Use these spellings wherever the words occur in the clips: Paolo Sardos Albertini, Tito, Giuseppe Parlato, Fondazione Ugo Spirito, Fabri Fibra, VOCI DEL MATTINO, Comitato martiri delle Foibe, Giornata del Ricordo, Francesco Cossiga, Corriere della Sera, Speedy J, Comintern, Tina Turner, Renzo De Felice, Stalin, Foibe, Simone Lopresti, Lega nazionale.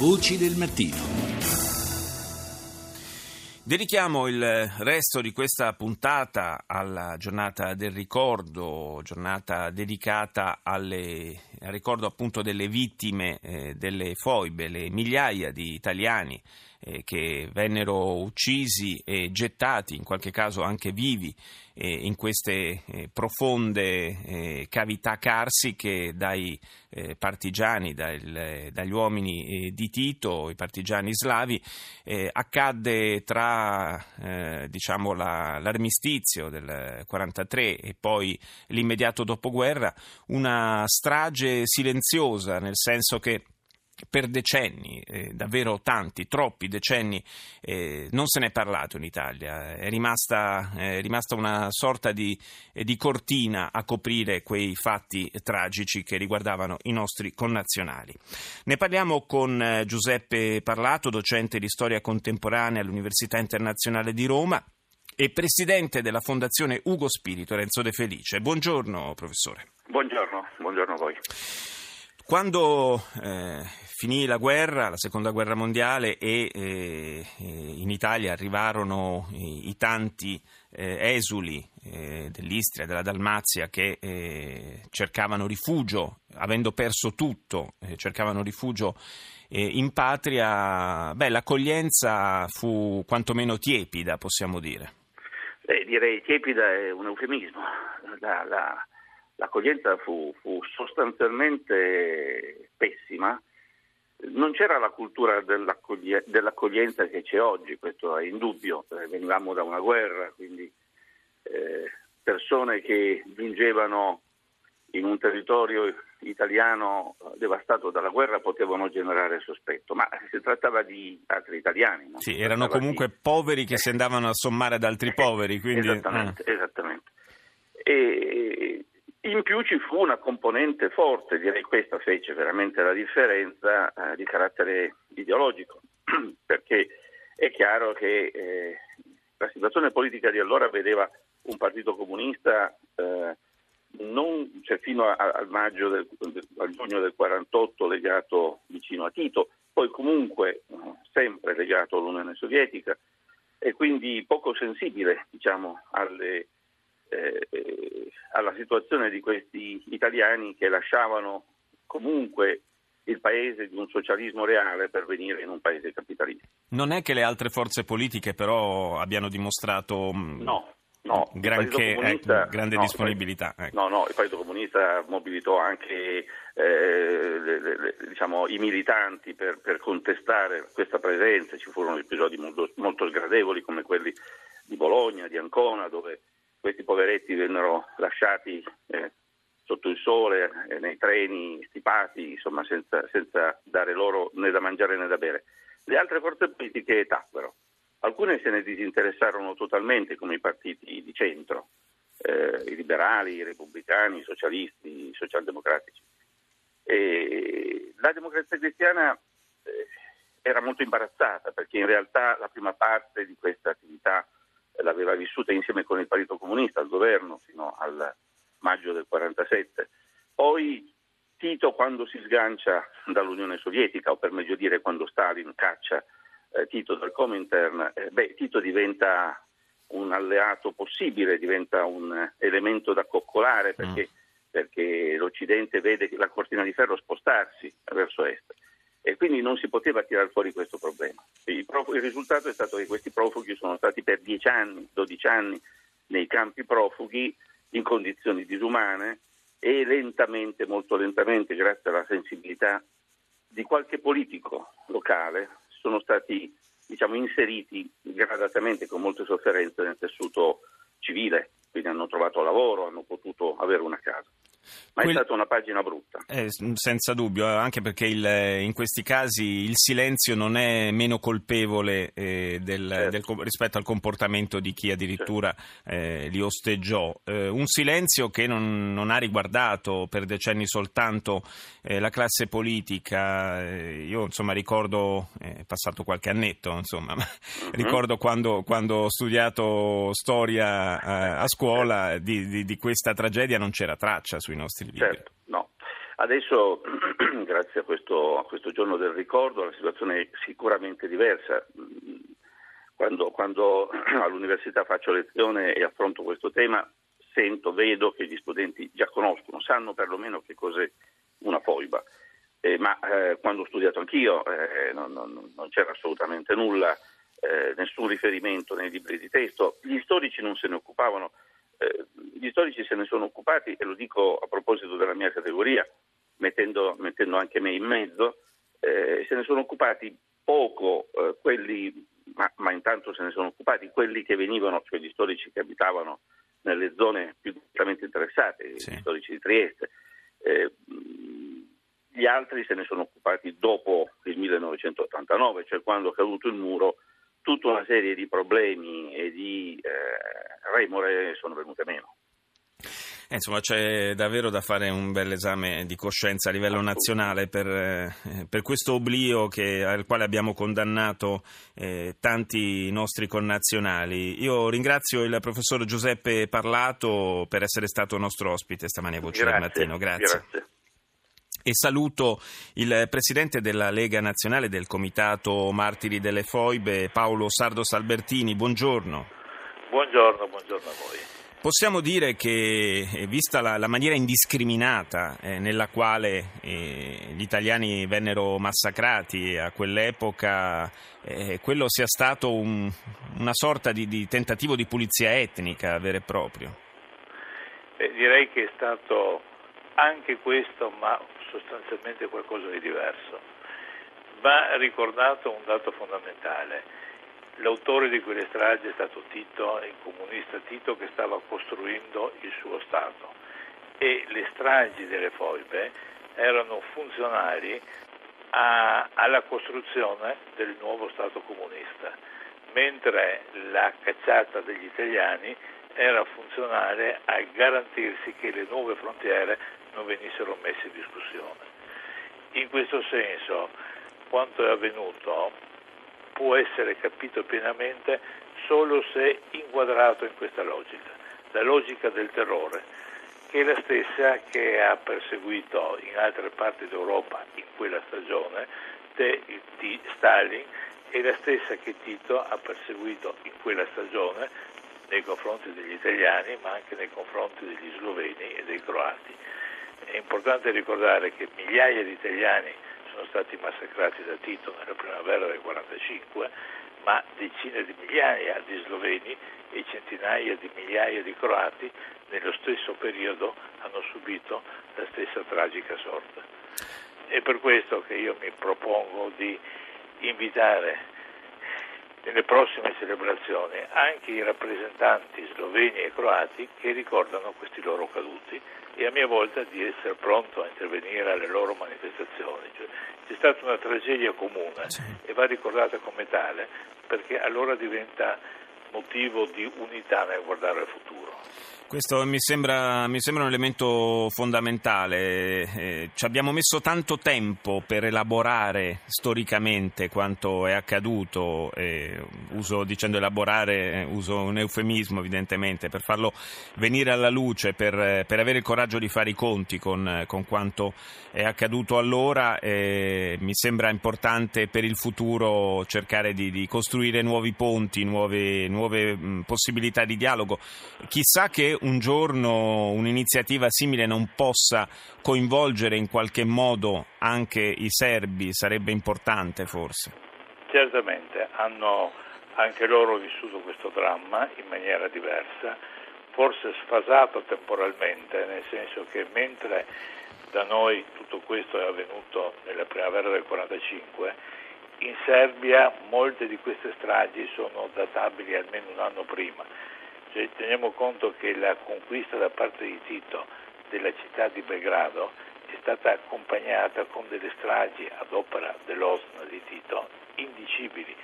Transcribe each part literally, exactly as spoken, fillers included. Voci del mattino. Dedichiamo il resto di questa puntata alla giornata del ricordo, giornata dedicata alle, al ricordo appunto delle vittime eh, delle Foibe, le migliaia di italiani eh, che vennero uccisi e gettati, in qualche caso anche vivi, eh, in queste eh, profonde eh, cavità carsiche dai eh, partigiani, dal, dagli uomini eh, di Tito, i partigiani slavi. eh, accadde tra Eh, diciamo la, l'armistizio del quarantatré e poi l'immediato dopoguerra, una strage silenziosa, nel senso che per decenni, eh, davvero tanti, troppi decenni, eh, non se ne è parlato in Italia. È rimasta, eh, è rimasta una sorta di, eh, di cortina a coprire quei fatti tragici che riguardavano i nostri connazionali. Ne parliamo con eh, Giuseppe Parlato, docente di storia contemporanea all'Università Internazionale di Roma e presidente della Fondazione Ugo Spirito e Renzo De Felice. Buongiorno, professore. Buongiorno, buongiorno a voi. Quando eh, finì la guerra, la seconda guerra mondiale, e eh, in Italia arrivarono i, i tanti eh, esuli eh, dell'Istria, della Dalmazia, che eh, cercavano rifugio, avendo perso tutto, eh, cercavano rifugio eh, in patria, beh, l'accoglienza fu quantomeno tiepida, possiamo dire. Eh, direi tiepida è un eufemismo. La, la... L'accoglienza fu, fu sostanzialmente pessima, non c'era la cultura dell'accoglie, dell'accoglienza che c'è oggi, questo è indubbio, venivamo da una guerra, quindi eh, persone che giungevano in un territorio italiano devastato dalla guerra potevano generare sospetto, ma si trattava di altri italiani. No? Sì, si erano comunque di... poveri che eh. si andavano a sommare ad altri eh. poveri. Quindi... Esattamente, eh. esattamente. E... In più ci fu una componente forte, direi questa fece veramente la differenza, eh, di carattere ideologico, perché è chiaro che eh, la situazione politica di allora vedeva un partito comunista eh, non, cioè fino a, al maggio del, al giugno del quarantotto legato vicino a Tito, poi comunque eh, sempre legato all'Unione Sovietica e quindi poco sensibile, diciamo, alle Eh, alla situazione di questi italiani che lasciavano comunque il paese di un socialismo reale per venire in un paese capitalista. Non è che le altre forze politiche però abbiano dimostrato no, no, granché, eh, grande no, disponibilità. Ecco. No, no, il Partito Comunista mobilitò anche eh, le, le, le, diciamo, i militanti per, per contestare questa presenza, ci furono episodi molto, molto sgradevoli come quelli di Bologna, di Ancona, dove questi poveretti vennero lasciati eh, sotto il sole, eh, nei treni, stipati, insomma, senza, senza dare loro né da mangiare né da bere. Le altre forze politiche tacquero. Alcune se ne disinteressarono totalmente, come i partiti di centro, eh, i liberali, i repubblicani, i socialisti, i socialdemocratici. E la Democrazia Cristiana eh, era molto imbarazzata, perché in realtà la prima parte di questa attività l'aveva vissuta insieme con il Partito Comunista al governo fino al maggio del quarantasette. Poi Tito, quando si sgancia dall'Unione Sovietica, o per meglio dire quando Stalin caccia eh, Tito dal Comintern, eh, beh, Tito diventa un alleato possibile, diventa un elemento da coccolare perché, mm. perché l'Occidente vede la cortina di ferro spostarsi verso est. E quindi non si poteva tirare fuori questo problema. Il, prof... il risultato è stato che questi profughi sono stati per dieci anni, dodici anni nei campi profughi in condizioni disumane e lentamente, molto lentamente, grazie alla sensibilità di qualche politico locale, sono stati, diciamo, inseriti gradatamente, con molte sofferenze, nel tessuto civile. Quindi hanno trovato lavoro, hanno potuto avere una casa. Ma è stata una pagina brutta. Eh, senza dubbio, anche perché il, in questi casi il silenzio non è meno colpevole eh, del, certo. del, rispetto al comportamento di chi addirittura certo. eh, li osteggiò. Eh, un silenzio che non, non ha riguardato per decenni soltanto eh, la classe politica. Eh, io insomma ricordo, è eh, passato qualche annetto, insomma, ma mm-hmm. ricordo quando, quando ho studiato storia eh, a scuola certo. di, di, di questa tragedia non c'era traccia sui nostri libri. Certo, no. Adesso grazie a questo, a questo giorno del ricordo, la situazione è sicuramente diversa. Quando, quando all'università faccio lezione e affronto questo tema, sento, vedo che gli studenti già conoscono, sanno perlomeno che cos'è una foiba. Eh, ma eh, quando ho studiato anch'io eh, non, non, non c'era assolutamente nulla, eh, nessun riferimento nei libri di testo, gli storici non se ne occupavano, eh, gli storici se ne sono occupati, e lo dico a proposito della mia categoria, mettendo, mettendo anche me in mezzo, eh, se ne sono occupati poco eh, quelli, ma, ma intanto se ne sono occupati quelli che venivano, cioè gli storici che abitavano nelle zone più interessate, sì. Gli storici di Trieste. Eh, Gli altri se ne sono occupati dopo il millenovecentottantanove, cioè quando è caduto il muro, tutta una serie di problemi e di eh, remore sono venute meno. Eh, insomma, c'è davvero da fare un bel esame di coscienza a livello nazionale per, eh, per questo oblio che, al quale abbiamo condannato eh, tanti nostri connazionali. Io ringrazio il professor Giuseppe Parlato per essere stato nostro ospite stamani a Voci del Mattino. Grazie. grazie. E saluto il presidente della Lega nazionale del Comitato Martiri delle Foibe, Paolo Sardos Albertini. Buongiorno. Buongiorno, buongiorno a voi. Possiamo dire che, vista la, la maniera indiscriminata eh, nella quale eh, gli italiani vennero massacrati a quell'epoca, eh, quello sia stato un, una sorta di, di tentativo di pulizia etnica vera e propria? Eh, direi che è stato anche questo, ma sostanzialmente qualcosa di diverso. Va ricordato un dato fondamentale: l'autore di quelle stragi è stato Tito, il comunista Tito, che stava costruendo il suo Stato, e le stragi delle Foibe erano funzionali a, alla costruzione del nuovo Stato comunista, mentre la cacciata degli italiani era funzionale a garantirsi che le nuove frontiere non venissero messe in discussione. In questo senso, quanto è avvenuto può essere capito pienamente solo se inquadrato in questa logica, la logica del terrore, che è la stessa che ha perseguito in altre parti d'Europa in quella stagione di Stalin, e la stessa che Tito ha perseguito in quella stagione nei confronti degli italiani, ma anche nei confronti degli sloveni e dei croati. È importante ricordare che migliaia di italiani sono stati massacrati da Tito nella primavera del quarantacinque, ma decine di migliaia di sloveni e centinaia di migliaia di croati nello stesso periodo hanno subito la stessa tragica sorte. È per questo che io mi propongo di invitare nelle prossime celebrazioni anche i rappresentanti sloveni e croati che ricordano questi loro caduti, e a mia volta di essere pronto a intervenire alle loro manifestazioni. Cioè, c'è stata una tragedia comune, sì, e va ricordata come tale, perché allora diventa motivo di unità nel guardare al futuro. Questo mi sembra, mi sembra un elemento fondamentale. Eh, ci abbiamo messo tanto tempo per elaborare storicamente quanto è accaduto, eh, uso dicendo elaborare, eh, uso un eufemismo evidentemente, per farlo venire alla luce, per, per avere il coraggio di fare i conti con, con quanto è accaduto allora. Eh, mi sembra importante per il futuro cercare di, di costruire nuovi ponti, nuove, nuove mh, possibilità di dialogo. Chissà che un giorno un'iniziativa simile non possa coinvolgere in qualche modo anche i serbi, sarebbe importante forse. Certamente, hanno anche loro vissuto questo dramma in maniera diversa, forse sfasato temporalmente, nel senso che mentre da noi tutto questo è avvenuto nella primavera del quarantacinque, in Serbia molte di queste stragi sono databili almeno un anno prima. Cioè, teniamo conto che la conquista da parte di Tito della città di Belgrado è stata accompagnata con delle stragi ad opera dell'Osna di Tito indicibili.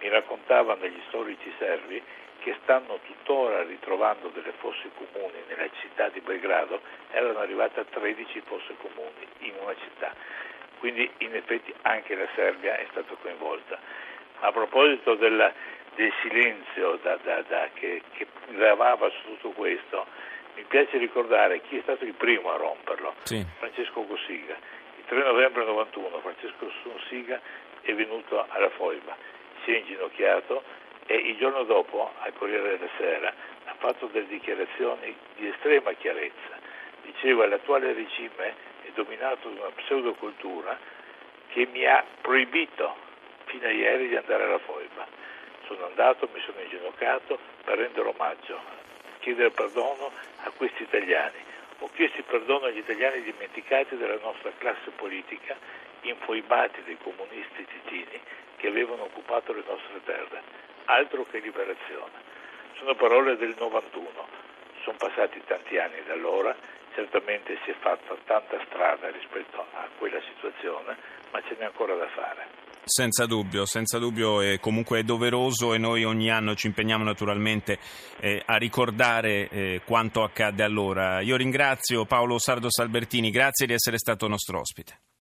Mi raccontavano degli storici serbi che stanno tuttora ritrovando delle fosse comuni nella città di Belgrado, erano arrivate a tredici fosse comuni in una città, quindi in effetti anche la Serbia è stata coinvolta. A proposito della del silenzio da, da, da, che, che gravava su tutto questo, mi piace ricordare chi è stato il primo a romperlo, sì. Francesco Cossiga, il tre novembre novantuno Francesco Cossiga è venuto alla Foiba, si è inginocchiato e il giorno dopo al Corriere della Sera ha fatto delle dichiarazioni di estrema chiarezza. Diceva: l'attuale regime è dominato da una pseudocultura che mi ha proibito fino a ieri di andare alla Foiba. Sono andato, mi sono inginocchiato per rendere omaggio, chiedere perdono a questi italiani. Ho chiesto il perdono agli italiani dimenticati della nostra classe politica, infoibati dai comunisti titini che avevano occupato le nostre terre. Altro che liberazione. Sono parole del novantuno. Sono passati tanti anni da allora, certamente si è fatta tanta strada rispetto a quella situazione, ma ce n'è ancora da fare. Senza dubbio, senza dubbio e comunque è doveroso, e noi ogni anno ci impegniamo naturalmente eh, a ricordare eh, quanto accadde allora. Io ringrazio Paolo Sardos Albertini, grazie di essere stato nostro ospite.